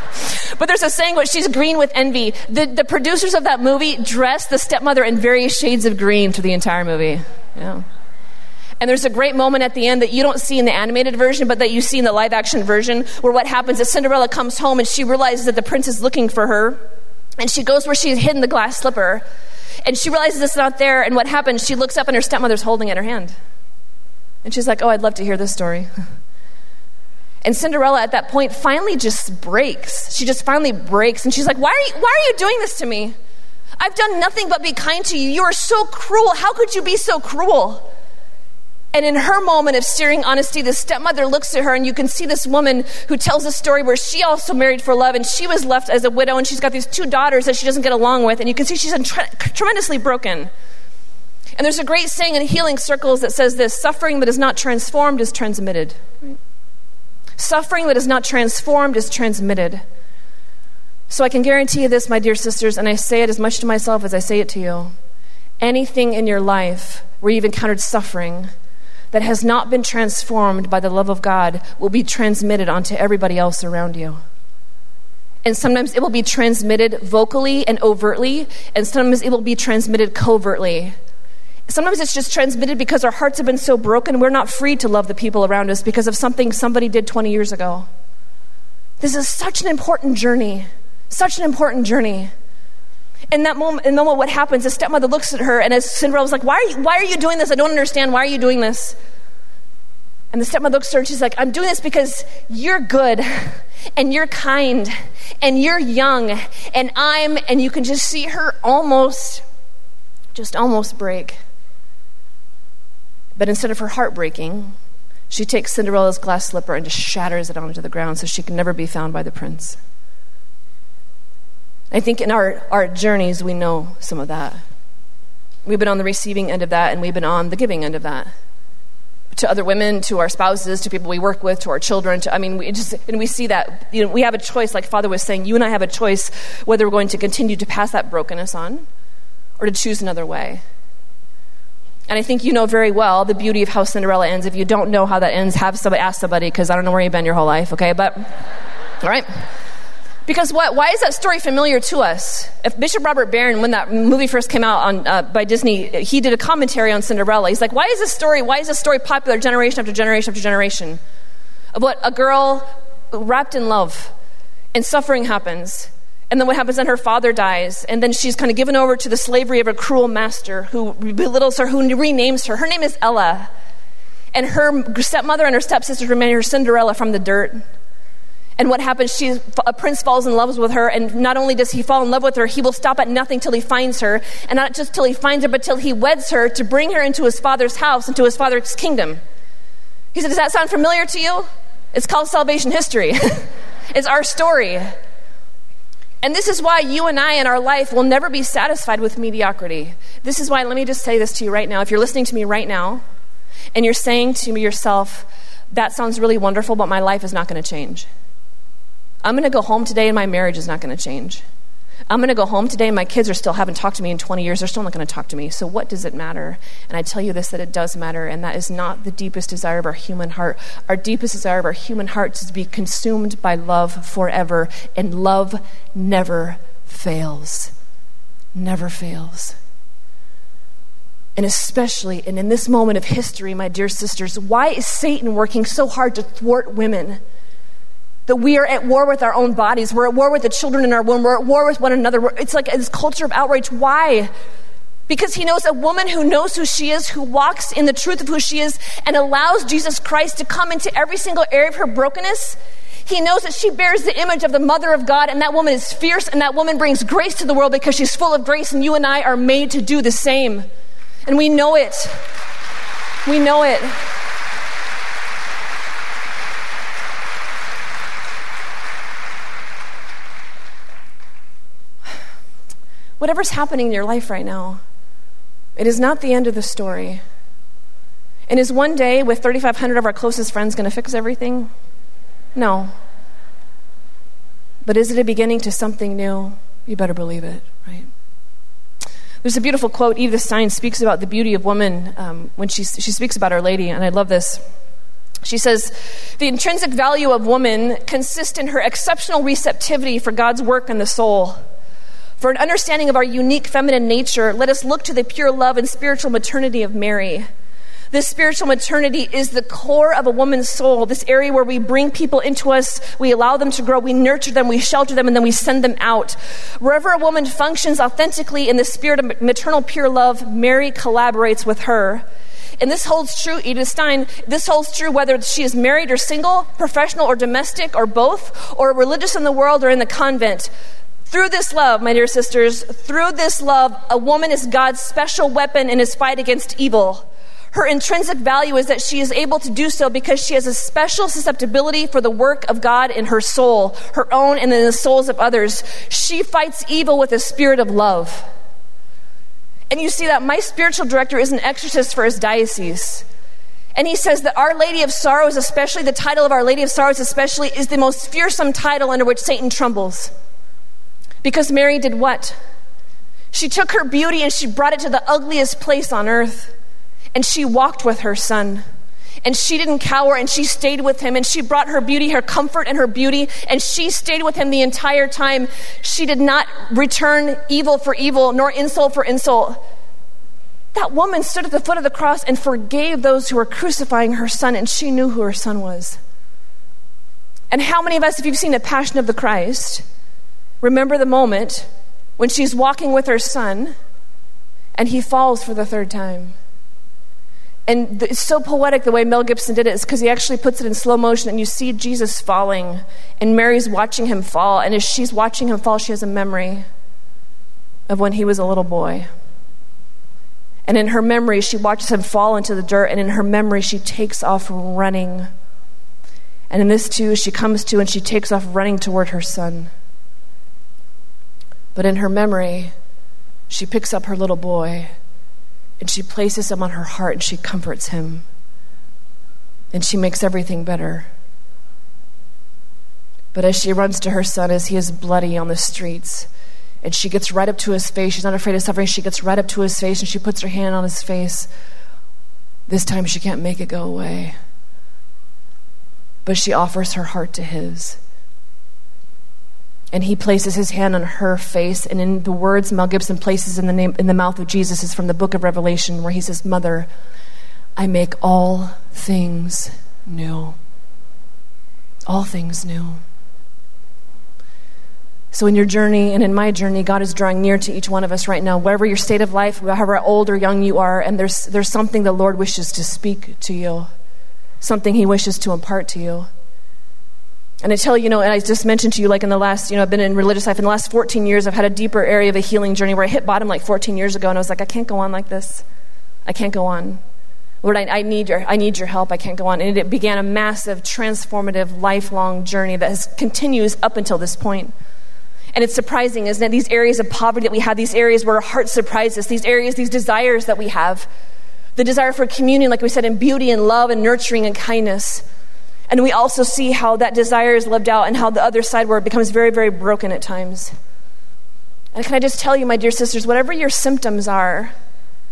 But there's a saying, she's green with envy. The producers of that movie dressed the stepmother in various shades of green through the entire movie. Yeah. And there's a great moment at the end that you don't see in the animated version, but that you see in the live-action version, where what happens is Cinderella comes home and she realizes that the prince is looking for her, and she goes where she had hidden the glass slipper, and she realizes it's not there, and what happens, she looks up and her stepmother's holding it in her hand. And she's like, oh, I'd love to hear this story. And Cinderella at that point finally just breaks. She just finally breaks, and she's like, why are you doing this to me? I've done nothing but be kind to you. You are so cruel. How could you be so cruel? And in her moment of searing honesty, the stepmother looks at her, and you can see this woman who tells a story where she also married for love, and she was left as a widow, and she's got these two daughters that she doesn't get along with, and you can see she's tremendously broken. And there's a great saying in healing circles that says this: suffering that is not transformed is transmitted. Right? Suffering that is not transformed is transmitted. So I can guarantee you this, my dear sisters, and I say it as much to myself as I say it to you. Anything in your life where you've encountered suffering that has not been transformed by the love of God will be transmitted onto everybody else around you. And sometimes it will be transmitted vocally and overtly, and sometimes it will be transmitted covertly. Sometimes it's just transmitted because our hearts have been so broken, we're not free to love the people around us because of something somebody did 20 years ago. This is such an important journey, such an important journey. In that moment, what happens, the stepmother looks at her, and as Cinderella's like, why are you doing this? I don't understand. Why are you doing this? And the stepmother looks at her, and she's like, I'm doing this because you're good, and you're kind, and you're young, and you can just see her almost break. But instead of her heart breaking, she takes Cinderella's glass slipper and just shatters it onto the ground so she can never be found by the prince. I think in our journeys, we know some of that. We've been on the receiving end of that, and we've been on the giving end of that. To other women, to our spouses, to people we work with, to our children. We see that. We have a choice, like Father was saying. You and I have a choice whether we're going to continue to pass that brokenness on or to choose another way. And I think you know very well the beauty of how Cinderella ends. If you don't know how that ends, ask somebody, because I don't know where you've been your whole life, okay? But, all right. Because why is that story familiar to us? If Bishop Robert Barron, when that movie first came out by Disney, he did a commentary on Cinderella. He's like, why is this story popular generation after generation after generation? About a girl wrapped in love, and suffering happens. And then what happens, then her father dies, and then she's kind of given over to the slavery of a cruel master who belittles her, who renames her. Her name is Ella. And her stepmother and her stepsister remain her Cinderella from the dirt. And what happens, a prince falls in love with her, and not only does he fall in love with her, he will stop at nothing till he finds her, and not just till he finds her, but till he weds her to bring her into his father's house, into his father's kingdom. He said, does that sound familiar to you? It's called salvation history. It's our story. And this is why you and I in our life will never be satisfied with mediocrity. This is why, let me just say this to you right now. If you're listening to me right now, and you're saying to yourself, that sounds really wonderful, but my life is not going to change. I'm going to go home today and my marriage is not going to change. I'm going to go home today and my kids haven't talked to me in 20 years. They're still not going to talk to me. So what does it matter? And I tell you this, that it does matter, and that is not the deepest desire of our human heart. Our deepest desire of our human heart is to be consumed by love forever, and love never fails. Never fails. And especially, and in this moment of history, my dear sisters, why is Satan working so hard to thwart women? That we are at war with our own bodies. We're at war with the children in our womb. We're at war with one another. It's like this culture of outrage. Why? Because he knows a woman who knows who she is, who walks in the truth of who she is, and allows Jesus Christ to come into every single area of her brokenness. He knows that she bears the image of the mother of God, and that woman is fierce, and that woman brings grace to the world because she's full of grace, and you and I are made to do the same. And we know it. We know it. Whatever's happening in your life right now, it is not the end of the story. And is one day with 3,500 of our closest friends going to fix everything? No. But is it a beginning to something new? You better believe it, right? There's a beautiful quote. Edith Stein speaks about the beauty of woman when she speaks about Our Lady, and I love this. She says, "The intrinsic value of woman consists in her exceptional receptivity for God's work in the soul. For an understanding of our unique feminine nature, let us look to the pure love and spiritual maternity of Mary. This spiritual maternity is the core of a woman's soul, this area where we bring people into us, we allow them to grow, we nurture them, we shelter them, and then we send them out. Wherever a woman functions authentically in the spirit of maternal pure love, Mary collaborates with her." And this holds true, Edith Stein, this holds true whether she is married or single, professional or domestic or both, or religious in the world or in the convent. Through this love, my dear sisters, through this love, a woman is God's special weapon in his fight against evil. Her intrinsic value is that she is able to do so because she has a special susceptibility for the work of God in her soul, her own and in the souls of others. She fights evil with a spirit of love. And you see that my spiritual director is an exorcist for his diocese. And he says that Our Lady of Sorrows, especially, the title of Our Lady of Sorrows especially, is the most fearsome title under which Satan trembles. Because Mary did what? She took her beauty and she brought it to the ugliest place on earth. And she walked with her son. And she didn't cower, and she stayed with him. And she brought her beauty, her comfort and her beauty. And she stayed with him the entire time. She did not return evil for evil, nor insult for insult. That woman stood at the foot of the cross and forgave those who were crucifying her son. And she knew who her son was. And how many of us, if you've seen The Passion of the Christ, remember the moment when she's walking with her son and he falls for the third time? And it's so poetic the way Mel Gibson did it, is because he actually puts it in slow motion and you see Jesus falling and Mary's watching him fall. And as she's watching him fall, she has a memory of when he was a little boy. And in her memory, she watches him fall into the dirt, and in her memory, she takes off running. And in this too, she comes to and she takes off running toward her son. But in her memory, she picks up her little boy and she places him on her heart and she comforts him. And she makes everything better. But as she runs to her son, as he is bloody on the streets, and she gets right up to his face, she's not afraid of suffering, she gets right up to his face and she puts her hand on his face. This time she can't make it go away. But she offers her heart to his. And he places his hand on her face, and in the words Mel Gibson places in the mouth of Jesus is from the book of Revelation, where he says, "Mother, I make all things new." All things new. So in your journey and in my journey, God is drawing near to each one of us right now. Whatever your state of life, however old or young you are, and there's something the Lord wishes to speak to you, something he wishes to impart to you. And I tell you, and I just mentioned to you, like in the last, I've been in religious life, in the last 14 years, I've had a deeper area of a healing journey where I hit bottom like 14 years ago, and I was like, I can't go on like this. I can't go on. Lord, I need your help. I can't go on. And it began a massive, transformative, lifelong journey that continues up until this point. And it's surprising, isn't it? These areas of poverty that we have, these areas where our heart surprises us, these desires that we have, the desire for communion, like we said, and beauty and love and nurturing and kindness. And we also see how that desire is lived out and how the other side where it becomes very, very broken at times. And can I just tell you, my dear sisters, whatever your symptoms are,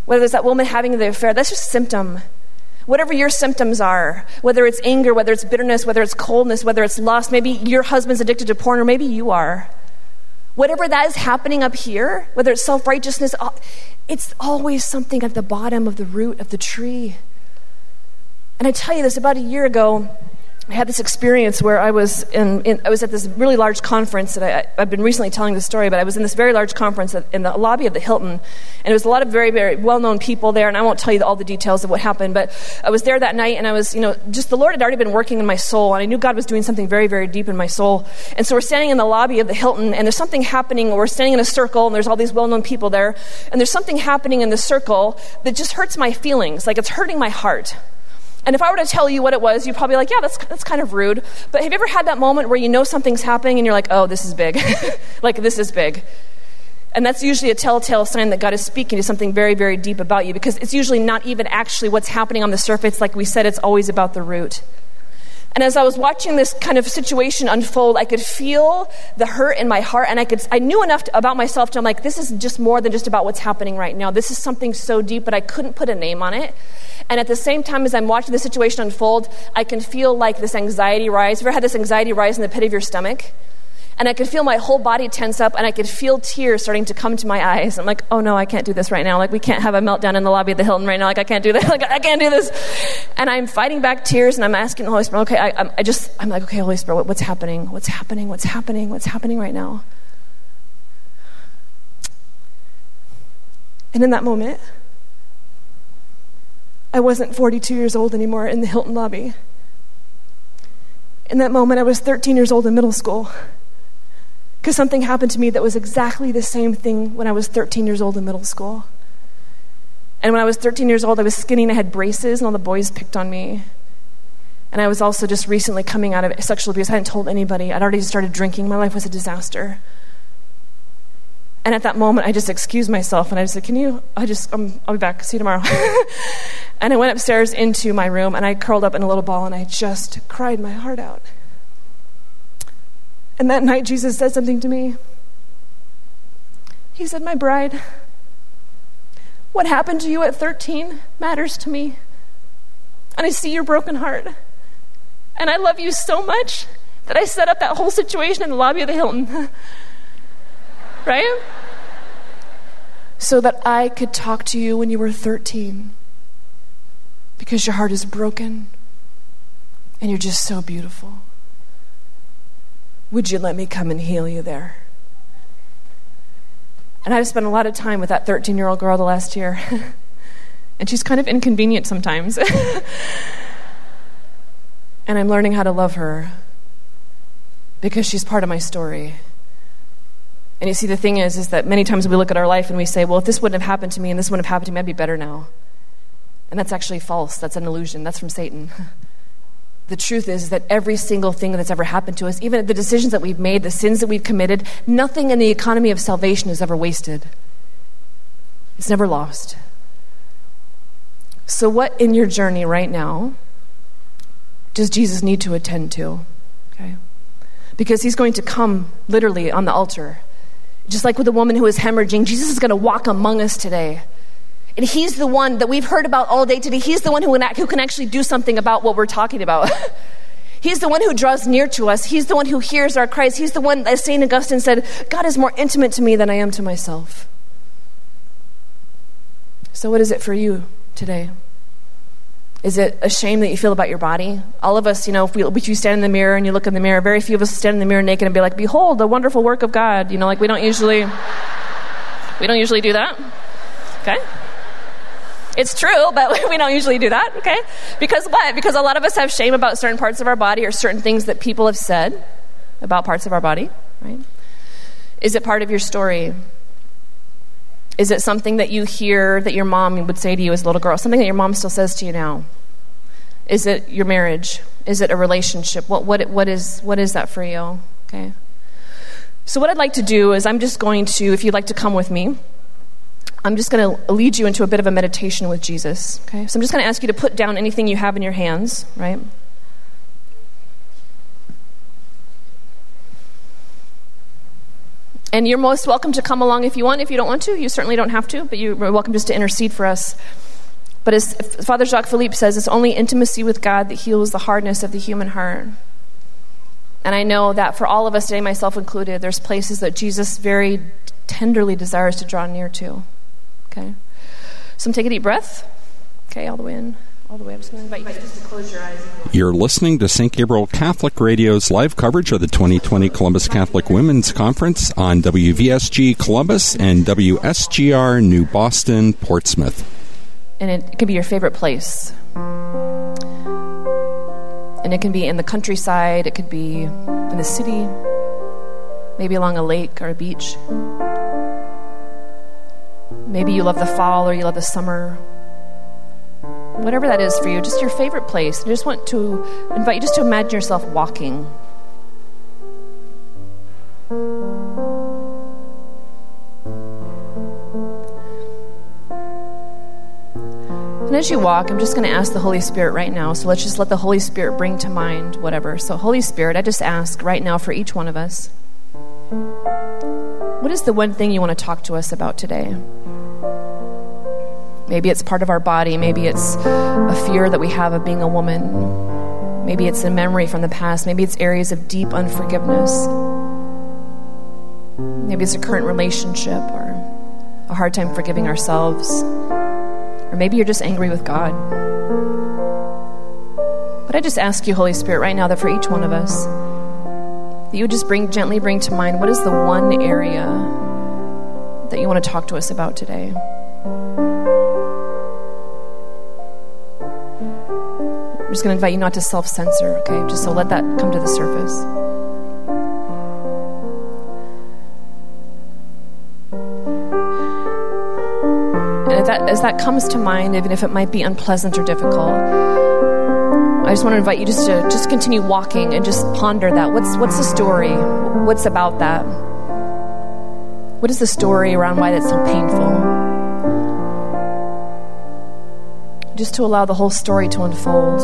whether it's that woman having the affair, that's just a symptom. Whatever your symptoms are, whether it's anger, whether it's bitterness, whether it's coldness, whether it's lust, maybe your husband's addicted to porn, or maybe you are. Whatever that is happening up here, whether it's self-righteousness, it's always something at the bottom of the root of the tree. And I tell you this, about a year ago, I had this experience where I was I was at this really large conference that I've been recently telling this story, but I was in this very large conference in the lobby of the Hilton, and it was a lot of very, very well-known people there, and I won't tell you all the details of what happened, but I was there that night, and I was, just the Lord had already been working in my soul, and I knew God was doing something very, very deep in my soul. And so we're standing in the lobby of the Hilton, and there's something happening, we're standing in a circle, and there's all these well-known people there, and there's something happening in the circle that just hurts my feelings, like it's hurting my heart. And if I were to tell you what it was, you'd probably be like, yeah, that's kind of rude. But have you ever had that moment where something's happening and you're like, oh, this is big. Like, this is big. And that's usually a telltale sign that God is speaking to something very, very deep about you, because it's usually not even actually what's happening on the surface. Like we said, it's always about the root. And as I was watching this kind of situation unfold, I could feel the hurt in my heart, and I knew enough about myself to, I'm like, this is just more than just about what's happening right now. This is something so deep, but I couldn't put a name on it. And at the same time as I'm watching the situation unfold, I can feel like this anxiety rise. Have you ever had this anxiety rise in the pit of your stomach? And I could feel my whole body tense up, and I could feel tears starting to come to my eyes. I'm like, oh no, I can't do this right now. Like, we can't have a meltdown in the lobby of the Hilton right now. Like, I can't do that. Like, I can't do this. And I'm fighting back tears, and I'm asking the Holy Spirit, okay, I'm like, okay, Holy Spirit, what's happening? What's happening? What's happening? What's happening right now? And in that moment, I wasn't 42 years old anymore in the Hilton lobby. In that moment, I was 13 years old in middle school. Because something happened to me that was exactly the same thing when I was 13 years old in middle school. And when I was 13 years old, I was skinny and I had braces, and all the boys picked on me. And I was also just recently coming out of sexual abuse. I hadn't told anybody. I'd already started drinking. My life was a disaster. And at that moment, I just excused myself, and I just said, I'll be back. See you tomorrow. And I went upstairs into my room, and I curled up in a little ball, and I just cried my heart out. And that night, Jesus said something to me. He said, my bride, what happened to you at 13 matters to me. And I see your broken heart. And I love you so much that I set up that whole situation in the lobby of the Hilton. Right? So that I could talk to you when you were 13. Because your heart is broken. And you're just so beautiful. Would you let me come and heal you there? And I've spent a lot of time with that 13-year-old girl the last year. And she's kind of inconvenient sometimes. And I'm learning how to love her because she's part of my story. And you see, the thing is that many times we look at our life and we say, well, if this wouldn't have happened to me and this wouldn't have happened to me, I'd be better now. And that's actually false. That's an illusion. That's from Satan. The truth is that every single thing that's ever happened to us, even the decisions that we've made, the sins that we've committed, nothing in the economy of salvation is ever wasted. It's never lost. So what in your journey right now does Jesus need to attend to? Okay, because he's going to come literally on the altar. Just like with the woman who was hemorrhaging, Jesus is going to walk among us today. And he's the one that we've heard about all day today. He's the one who can actually do something about what we're talking about. He's the one who draws near to us. He's the one who hears our cries. He's the one, as St. Augustine said, God is more intimate to me than I am to myself. So what is it for you today? Is it a shame that you feel about your body? All of us, if you stand in the mirror and you look in the mirror, very few of us stand in the mirror naked and be like, behold, the wonderful work of God. We don't usually do that. Okay? It's true, but we don't usually do that, okay? Because what? Because a lot of us have shame about certain parts of our body or certain things that people have said about parts of our body, right? Is it part of your story? Is it something that you hear that your mom would say to you as a little girl? Something that your mom still says to you now? Is it your marriage? Is it a relationship? What is that for you, okay? So what I'd like to do is I'm just going to, if you'd like to come with me, I'm just going to lead you into a bit of a meditation with Jesus, okay? So I'm just going to ask you to put down anything you have in your hands, right? And you're most welcome to come along if you want. If you don't want to, you certainly don't have to, but you're welcome just to intercede for us. But as Father Jacques Philippe says, it's only intimacy with God that heals the hardness of the human heart. And I know that for all of us today, myself included, there's places that Jesus very tenderly desires to draw near to. Okay, so I'm taking a deep breath. Okay, all the way in. all the way up. So I'm going to invite you guys just to close your eyes. You're listening to St. Gabriel Catholic Radio's live coverage of the 2020 Columbus Catholic Women's Conference on WVSG Columbus and WSGR New Boston, Portsmouth. And it could be your favorite place. And it can be in the countryside, it could be in the city, maybe along a lake or a beach. Maybe you love the fall or you love the summer. Whatever that is for you, just your favorite place. I just want to invite you just to imagine yourself walking. And as you walk, I'm just going to ask the Holy Spirit right now. So let's just let the Holy Spirit bring to mind whatever. So Holy Spirit, I just ask right now for each one of us, what is the one thing you want to talk to us about today? Maybe it's part of our body. Maybe it's a fear that we have of being a woman. Maybe it's a memory from the past. Maybe it's areas of deep unforgiveness. Maybe it's a current relationship or a hard time forgiving ourselves. Or maybe you're just angry with God. But I just ask you, Holy Spirit, right now that for each one of us, that you would just gently bring to mind, what is the one area that you want to talk to us about today? I'm just going to invite you not to self-censor, okay? Just so let that come to the surface. As that comes to mind, even if it might be unpleasant or difficult, I just want to invite you just to continue walking and just ponder that. What's the story? What's about that? What is the story around why that's so painful? Just to allow the whole story to unfold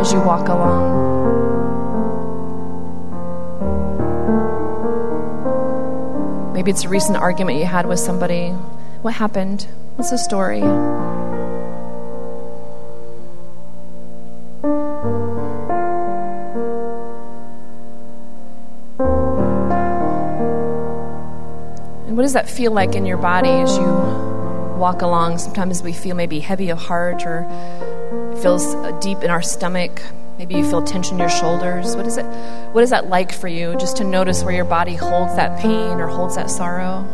as you walk along. Maybe it's a recent argument you had with somebody. What happened? What's the story? And what does that feel like in your body as you walk along? Sometimes we feel maybe heavy of heart or it feels deep in our stomach. Maybe you feel tension in your shoulders. What is that like for you? Just to notice where your body holds that pain or holds that sorrow.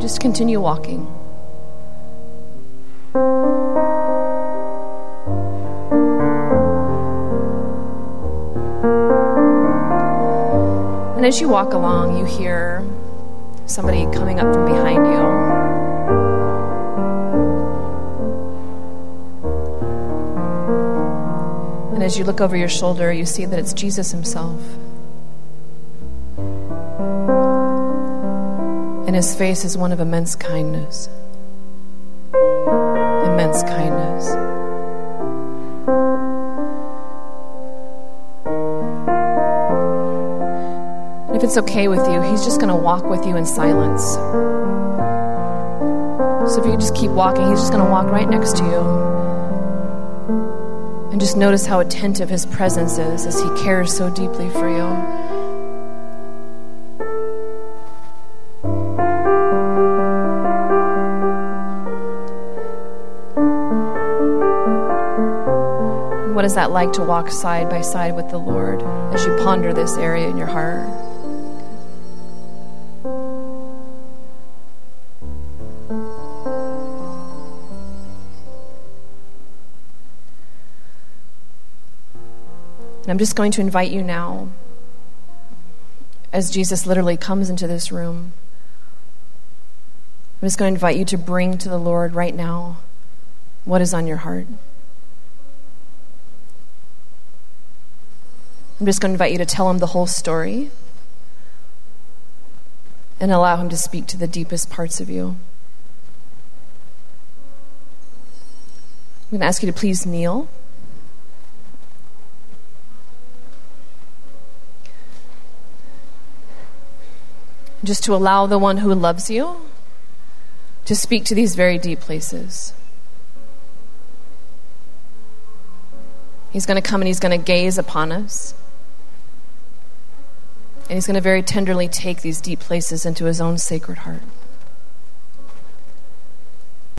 Just continue walking. And as you walk along, you hear somebody coming up from behind you. And as you look over your shoulder, you see that it's Jesus himself. And his face is one of immense kindness. Immense kindness. And if it's okay with you, he's just going to walk with you in silence. So if you just keep walking, he's just going to walk right next to you. And just notice how attentive his presence is as he cares so deeply for you. What is that like to walk side by side with the Lord as you ponder this area in your heart? And I'm just going to invite you now, as Jesus literally comes into this room, I'm just going to invite you to bring to the Lord right now what is on your heart. I'm just going to invite you to tell him the whole story and allow him to speak to the deepest parts of you. I'm going to ask you to please kneel. Just to allow the one who loves you to speak to these very deep places. He's going to come and he's going to gaze upon us. And he's going to very tenderly take these deep places into his own sacred heart.